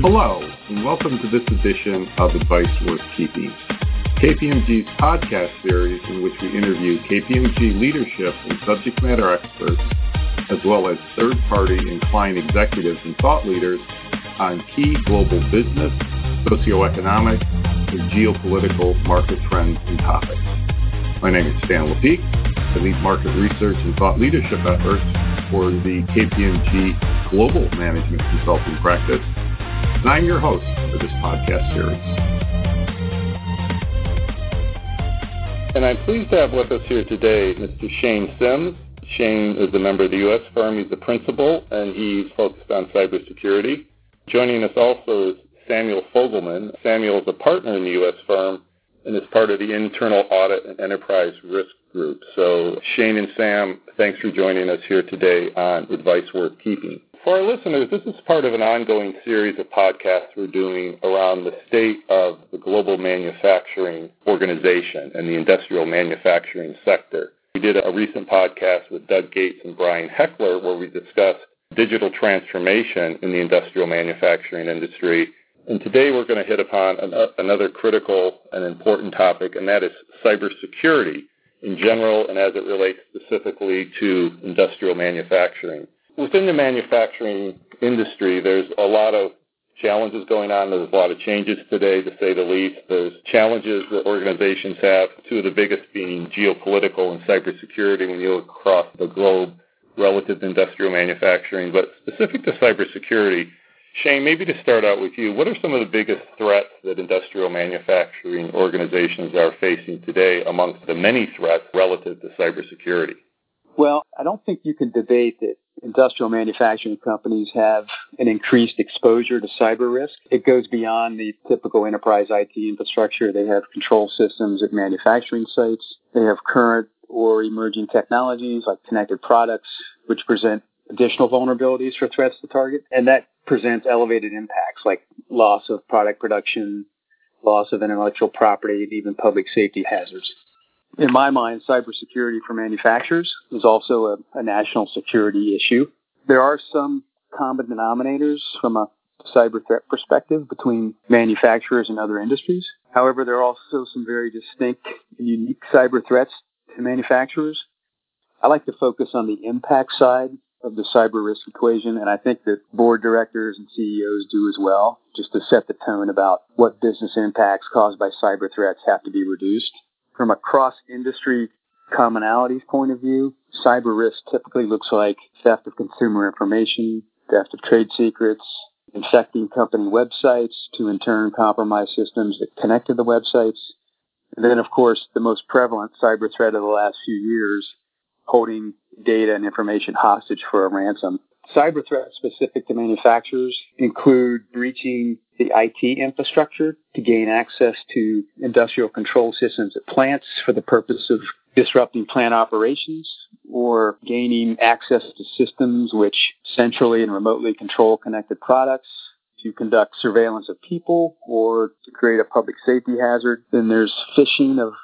Hello, and welcome to this edition of Advice Worth Keeping, KPMG's podcast series in which we interview KPMG leadership and subject matter experts, as well as third-party and client executives and thought leaders on key global business, socioeconomic, and geopolitical market trends and topics. My name is Stan LaPique. I lead market research and thought leadership efforts for the KPMG Global Management Consulting Practice, and I'm your host for this podcast series. And I'm pleased to have with us here today Mr. Shane Sims. Shane is a member of the U.S. firm. He's the principal, and he's focused on cybersecurity. Joining us also is Samuel Fogelman. Samuel is a partner in the U.S. firm and is part of the Internal Audit and Enterprise Risk Group. So Shane and Sam, thanks for joining us here today on Advice Worth Keeping. For our listeners, this is part of an ongoing series of podcasts we're doing around the state of the global manufacturing organization and the industrial manufacturing sector. We did a recent podcast with Doug Gates and Brian Heckler where we discussed digital transformation in the industrial manufacturing industry. And today we're going to hit upon another critical and important topic, and that is cybersecurity in general and as it relates specifically to industrial manufacturing. Within the manufacturing industry, there's a lot of challenges going on. There's a lot of changes today, to say the least. There's challenges that organizations have, two of the biggest being geopolitical and cybersecurity when you look across the globe relative to industrial manufacturing. But specific to cybersecurity, Shane, maybe to start out with you, what are some of the biggest threats that industrial manufacturing organizations are facing today amongst the many threats relative to cybersecurity? Well, I don't think you can debate that industrial manufacturing companies have an increased exposure to cyber risk. It goes beyond the typical enterprise IT infrastructure. They have control systems at manufacturing sites. They have current or emerging technologies like connected products, which present additional vulnerabilities for threats to target. And that presents elevated impacts like loss of product production, loss of intellectual property, and even public safety hazards. In my mind, cybersecurity for manufacturers is also a national security issue. There are some common denominators from a cyber threat perspective between manufacturers and other industries. However, there are also some very distinct and unique cyber threats to manufacturers. I like to focus on the impact side of the cyber risk equation, and I think that board directors and CEOs do as well, just to set the tone about what business impacts caused by cyber threats have to be reduced. From a cross-industry commonalities point of view, cyber risk typically looks like theft of consumer information, theft of trade secrets, infecting company websites to in turn compromise systems that connect to the websites. And then, of course, the most prevalent cyber threat of the last few years, holding data and information hostage for a ransom. Cyber threats specific to manufacturers include breaching the IT infrastructure to gain access to industrial control systems at plants for the purpose of disrupting plant operations or gaining access to systems which centrally and remotely control connected products to conduct surveillance of people or to create a public safety hazard. Then there's phishing of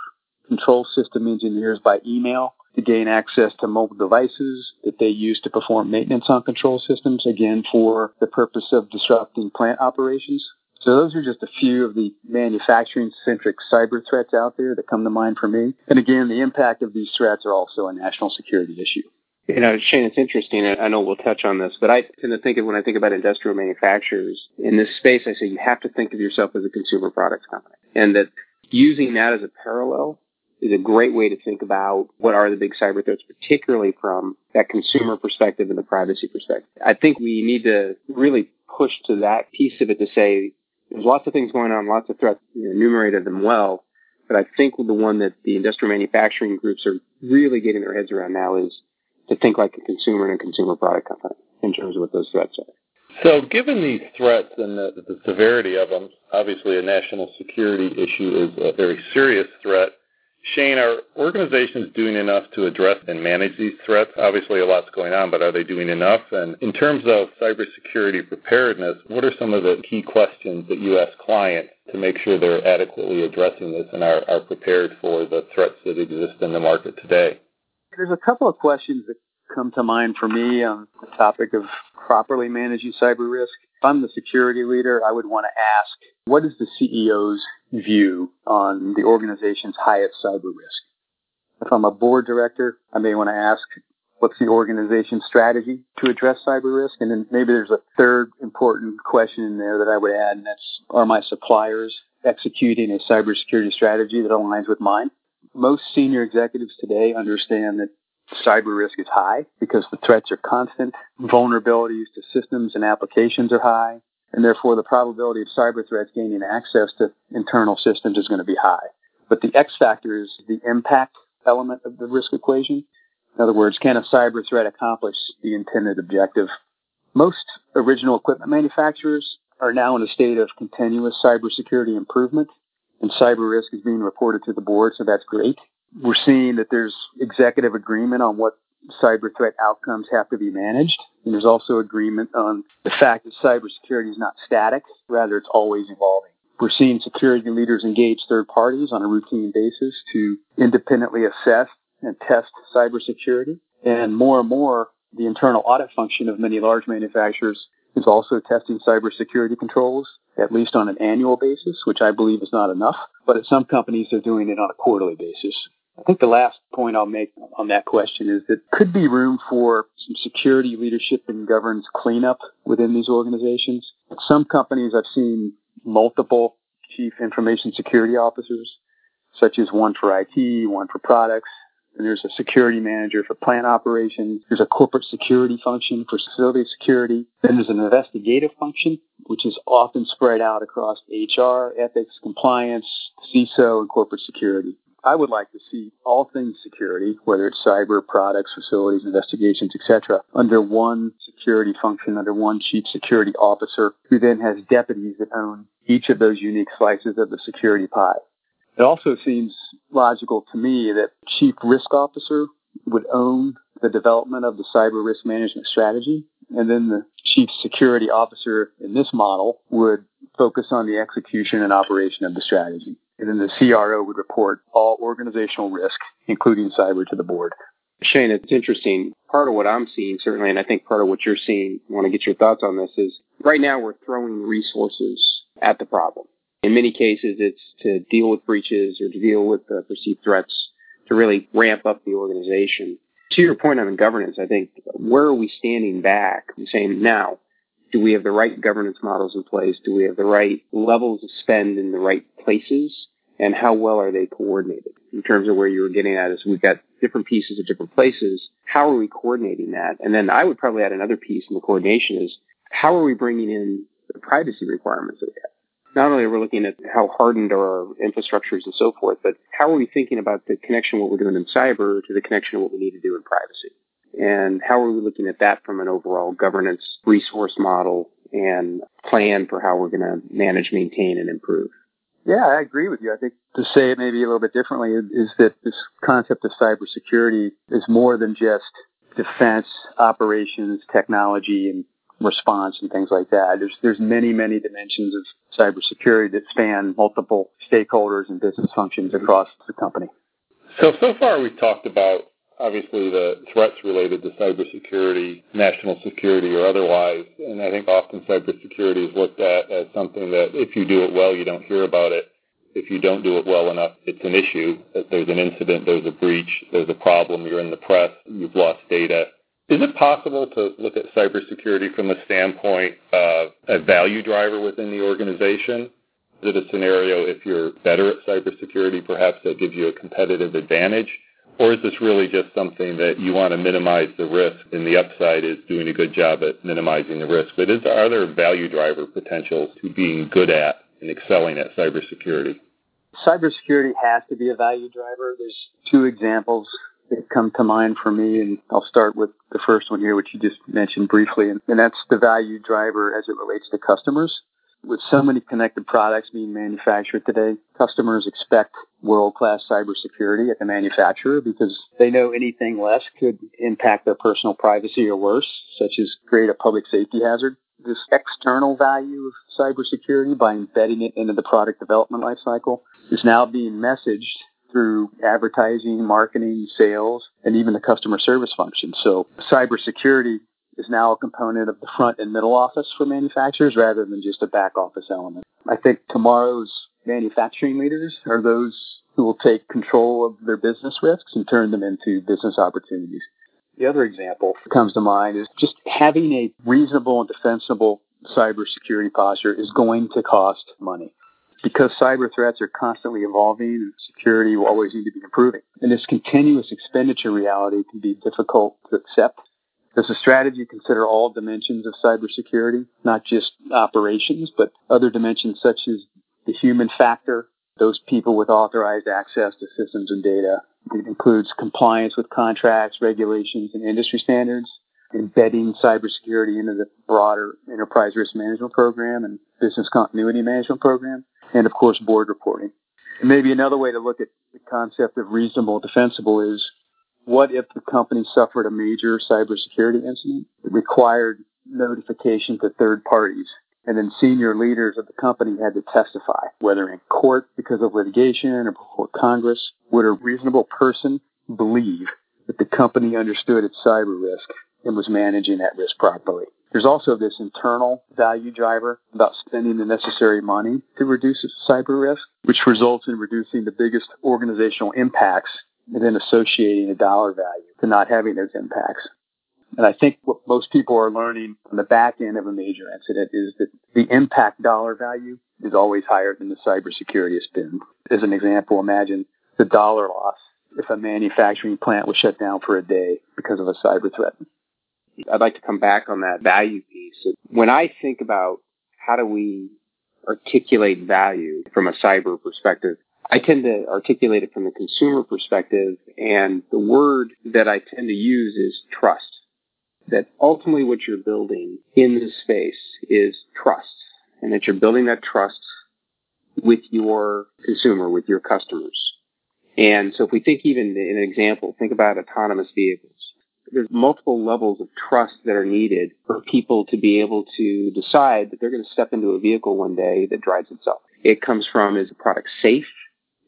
control system engineers by email to gain access to mobile devices that they use to perform maintenance on control systems, again, for the purpose of disrupting plant operations. So those are just a few of the manufacturing-centric cyber threats out there that come to mind for me. And again, the impact of these threats are also a national security issue. You know, Shane, it's interesting. I know we'll touch on this, but I tend to think of, when I think about industrial manufacturers in this space, I say you have to think of yourself as a consumer products company, and that using that as a parallel is a great way to think about what are the big cyber threats, particularly from that consumer perspective and the privacy perspective. I think we need to really push to that piece of it to say there's lots of things going on, lots of threats, you enumerated them well, but I think the one that the industrial manufacturing groups are really getting their heads around now is to think like a consumer and a consumer product company in terms of what those threats are. So given these threats and the severity of them, obviously a national security issue is a very serious threat. Shane, are organizations doing enough to address and manage these threats? Obviously, a lot's going on, but are they doing enough? And in terms of cybersecurity preparedness, what are some of the key questions that you ask clients to make sure they're adequately addressing this and are prepared for the threats that exist in the market today? There's a couple of questions that come to mind for me on the topic of properly managing cyber risk. I'm the security leader, I would want to ask, what is the CEO's view on the organization's highest cyber risk? If I'm a board director, I may want to ask, what's the organization's strategy to address cyber risk? And then maybe there's a third important question in there that I would add, and that's, are my suppliers executing a cybersecurity strategy that aligns with mine? Most senior executives today understand that cyber risk is high because the threats are constant, vulnerabilities to systems and applications are high, and therefore the probability of cyber threats gaining access to internal systems is going to be high. But the X factor is the impact element of the risk equation. In other words, can a cyber threat accomplish the intended objective? Most original equipment manufacturers are now in a state of continuous cybersecurity improvement, and cyber risk is being reported to the board, so that's great. We're seeing that there's executive agreement on what cyber threat outcomes have to be managed, and there's also agreement on the fact that cybersecurity is not static, rather it's always evolving. We're seeing security leaders engage third parties on a routine basis to independently assess and test cybersecurity, and more, the internal audit function of many large manufacturers is also testing cybersecurity controls, at least on an annual basis, which I believe is not enough, but at some companies they're doing it on a quarterly basis. I think the last point I'll make on that question is that could be room for some security leadership and governance cleanup within these organizations. At some companies, I've seen multiple chief information security officers, such as one for IT, one for products, and there's a security manager for plant operations. There's a corporate security function for facility security. Then there's an investigative function, which is often spread out across HR, ethics, compliance, CISO, and corporate security. I would like to see all things security, whether it's cyber, products, facilities, investigations, etc., under one security function, under one chief security officer, who then has deputies that own each of those unique slices of the security pie. It also seems logical to me that chief risk officer would own the development of the cyber risk management strategy, and then the chief security officer in this model would focus on the execution and operation of the strategy. And then the CRO would report all organizational risk, including cyber, to the board. Shane, it's interesting. Part of what I'm seeing, certainly, and I think part of what you're seeing, I want to get your thoughts on this, is right now we're throwing resources at the problem. In many cases, it's to deal with breaches or to deal with perceived threats to really ramp up the organization. To your point on governance, I think, where are we standing back and saying now, do we have the right governance models in place? Do we have the right levels of spend in the right places? And how well are they coordinated? In terms of where you were getting at is we've got different pieces at different places. How are we coordinating that? And then I would probably add another piece in the coordination is how are we bringing in the privacy requirements that we have? Not only are we looking at how hardened are our infrastructures and so forth, but how are we thinking about the connection of what we're doing in cyber to the connection of what we need to do in privacy? And how are we looking at that from an overall governance resource model and plan for how we're going to manage, maintain, and improve? Yeah, I agree with you. I think to say it maybe a little bit differently is that this concept of cybersecurity is more than just defense, operations, technology, and response and things like that. There's many, many dimensions of cybersecurity that span multiple stakeholders and business functions across the company. So far we've talked about, obviously, the threats related to cybersecurity, national security or otherwise, and I think often cybersecurity is looked at as something that if you do it well, you don't hear about it. If you don't do it well enough, it's an issue. If there's an incident, there's a breach, there's a problem, you're in the press, you've lost data. Is it possible to look at cybersecurity from the standpoint of a value driver within the organization? Is it a scenario if you're better at cybersecurity, perhaps that gives you a competitive advantage? Or is this really just something that you want to minimize the risk and the upside is doing a good job at minimizing the risk? But are there value driver potentials to being good at and excelling at cybersecurity? Cybersecurity has to be a value driver. There's two examples that come to mind for me, and I'll start with the first one here, which you just mentioned briefly, and that's the value driver as it relates to customers. With so many connected products being manufactured today, customers expect world-class cybersecurity at the manufacturer because they know anything less could impact their personal privacy or worse, such as create a public safety hazard. This external value of cybersecurity by embedding it into the product development lifecycle is now being messaged through advertising, marketing, sales, and even the customer service function. So cybersecurity is now a component of the front and middle office for manufacturers rather than just a back office element. I think tomorrow's manufacturing leaders are those who will take control of their business risks and turn them into business opportunities. The other example that comes to mind is just having a reasonable and defensible cybersecurity posture is going to cost money. Because cyber threats are constantly evolving and security will always need to be improving. And this continuous expenditure reality can be difficult to accept. Does the strategy consider all dimensions of cybersecurity, not just operations, but other dimensions such as the human factor, those people with authorized access to systems and data? It includes compliance with contracts, regulations, and industry standards, embedding cybersecurity into the broader enterprise risk management program and business continuity management program, and of course, board reporting. And maybe another way to look at the concept of reasonable defensible is, what if the company suffered a major cybersecurity incident that required notification to third parties, and then senior leaders of the company had to testify, whether in court because of litigation or before Congress? Would a reasonable person believe that the company understood its cyber risk and was managing that risk properly? There's also this internal value driver about spending the necessary money to reduce its cyber risk, which results in reducing the biggest organizational impacts and then associating a dollar value to not having those impacts. And I think what most people are learning on the back end of a major incident is that the impact dollar value is always higher than the cybersecurity spend. As an example, imagine the dollar loss if a manufacturing plant was shut down for a day because of a cyber threat. I'd like to come back on that value piece. When I think about how do we articulate value from a cyber perspective, I tend to articulate it from the consumer perspective, and the word that I tend to use is trust. That ultimately what you're building in this space is trust, and that you're building that trust with your consumer, with your customers. And so if we think even in an example, think about autonomous vehicles. There's multiple levels of trust that are needed for people to be able to decide that they're going to step into a vehicle one day that drives itself. It comes from, is the product safe?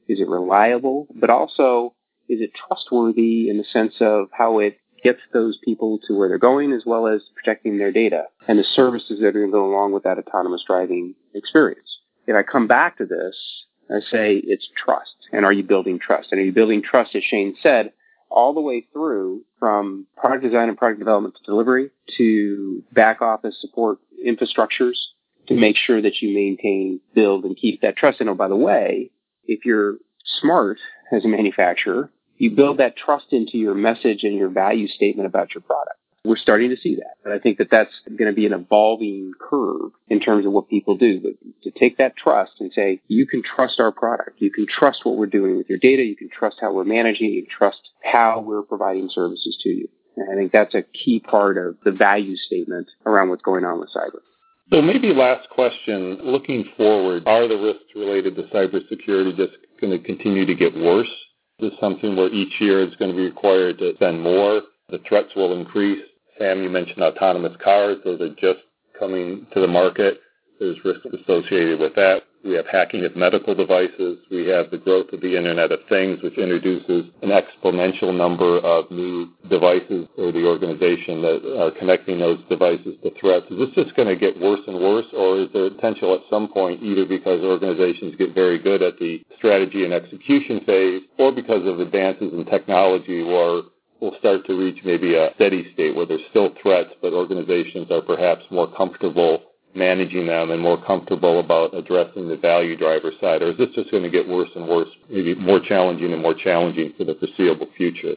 Is it reliable? But also, is it trustworthy in the sense of how it gets those people to where they're going, as well as protecting their data and the services that are going to go along with that autonomous driving experience. If I come back to this, I say it's trust. And are you building trust? And are you building trust, as Shane said, all the way through from product design and product development to delivery to back office support infrastructures to make sure that you maintain, build, and keep that trust. And oh, by the way, if you're smart as a manufacturer, you build that trust into your message and your value statement about your product. We're starting to see that. And I think that that's going to be an evolving curve in terms of what people do. But to take that trust and say, you can trust our product. You can trust what we're doing with your data. You can trust how we're managing. You can trust how we're providing services to you. And I think that's a key part of the value statement around what's going on with cyber. So maybe last question, looking forward, are the risks related to cybersecurity just going to continue to get worse? This is something where each year is going to be required to spend more. The threats will increase. Sam, you mentioned autonomous cars. Those are just coming to the market. There's risk associated with that. We have hacking of medical devices. We have the growth of the Internet of Things, which introduces an exponential number of new devices or the organization that are connecting those devices to threats. Is this just going to get worse and worse, or is there potential at some point, either because organizations get very good at the strategy and execution phase or because of advances in technology, where we'll start to reach maybe a steady state where there's still threats, but organizations are perhaps more comfortable managing them and more comfortable about addressing the value driver side? Or is this just going to get worse and worse, maybe more challenging for the foreseeable future?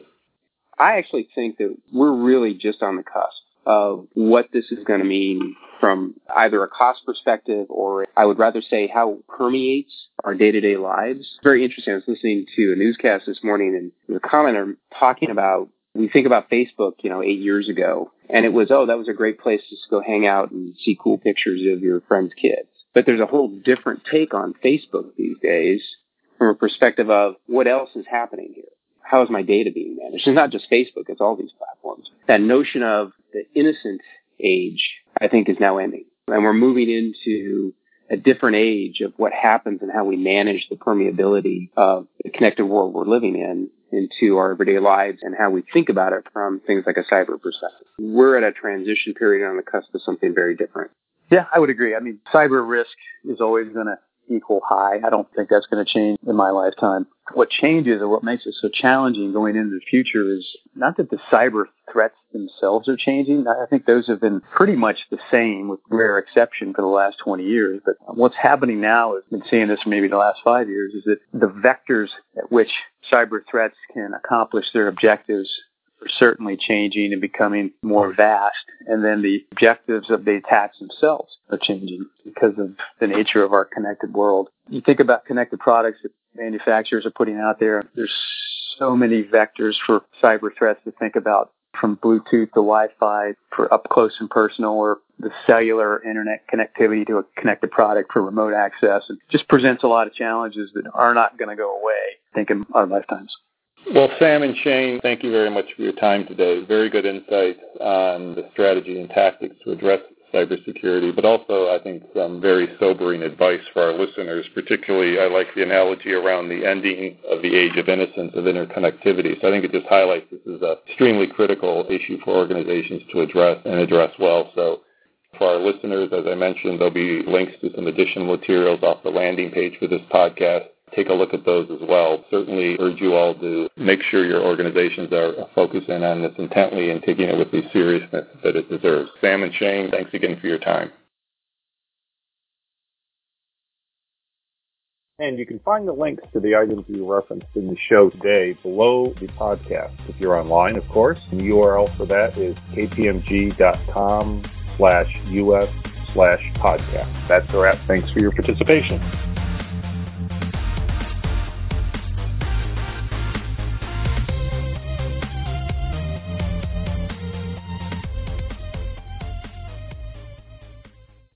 I actually think that we're really just on the cusp of what this is going to mean from either a cost perspective, or I would rather say how it permeates our day-to-day lives. Very interesting. I was listening to a newscast this morning, and there was a commenter talking about, we think about Facebook, 8 years ago, and it was, that was a great place to go hang out and see cool pictures of your friend's kids. But there's a whole different take on Facebook these days from a perspective of what else is happening here? How is my data being managed? It's not just Facebook, it's all these platforms. That notion of the innocent age, I think, is now ending. And we're moving into a different age of what happens and how we manage the permeability of the connected world we're living in into our everyday lives and how we think about it from things like a cyber perspective. We're at a transition period on the cusp of something very different. Yeah, I would agree. I mean, cyber risk is always going to equal high. I don't think that's going to change in my lifetime. What changes and what makes it so challenging going into the future is not that the cyber threats themselves are changing. I think those have been pretty much the same, with rare exception, for the last 20 years. But what's happening now, I've been seeing this for maybe the last 5 years, is that the vectors at which cyber threats can accomplish their objectives are certainly changing and becoming more vast. And then the objectives of the attacks themselves are changing because of the nature of our connected world. You think about connected products that manufacturers are putting out there. There's so many vectors for cyber threats to think about, from Bluetooth to Wi-Fi for up close and personal, or the cellular internet connectivity to a connected product for remote access. It just presents a lot of challenges that are not going to go away, I think, in our lifetimes. Well, Sam and Shane, thank you very much for your time today. Very good insights on the strategy and tactics to address cybersecurity, but also, I think, some very sobering advice for our listeners. Particularly, I like the analogy around the ending of the age of innocence of interconnectivity. So I think it just highlights this is an extremely critical issue for organizations to address and address well. So for our listeners, as I mentioned, there'll be links to some additional materials off the landing page for this podcast. Take a look at those as well. Certainly urge you all to make sure your organizations are focusing on this intently and taking it with the seriousness that it deserves. Sam and Shane, thanks again for your time. And you can find the links to the items we referenced in the show today below the podcast, if you're online, of course. The URL for that is kpmg.com/us/podcast. That's a wrap. Thanks for your participation.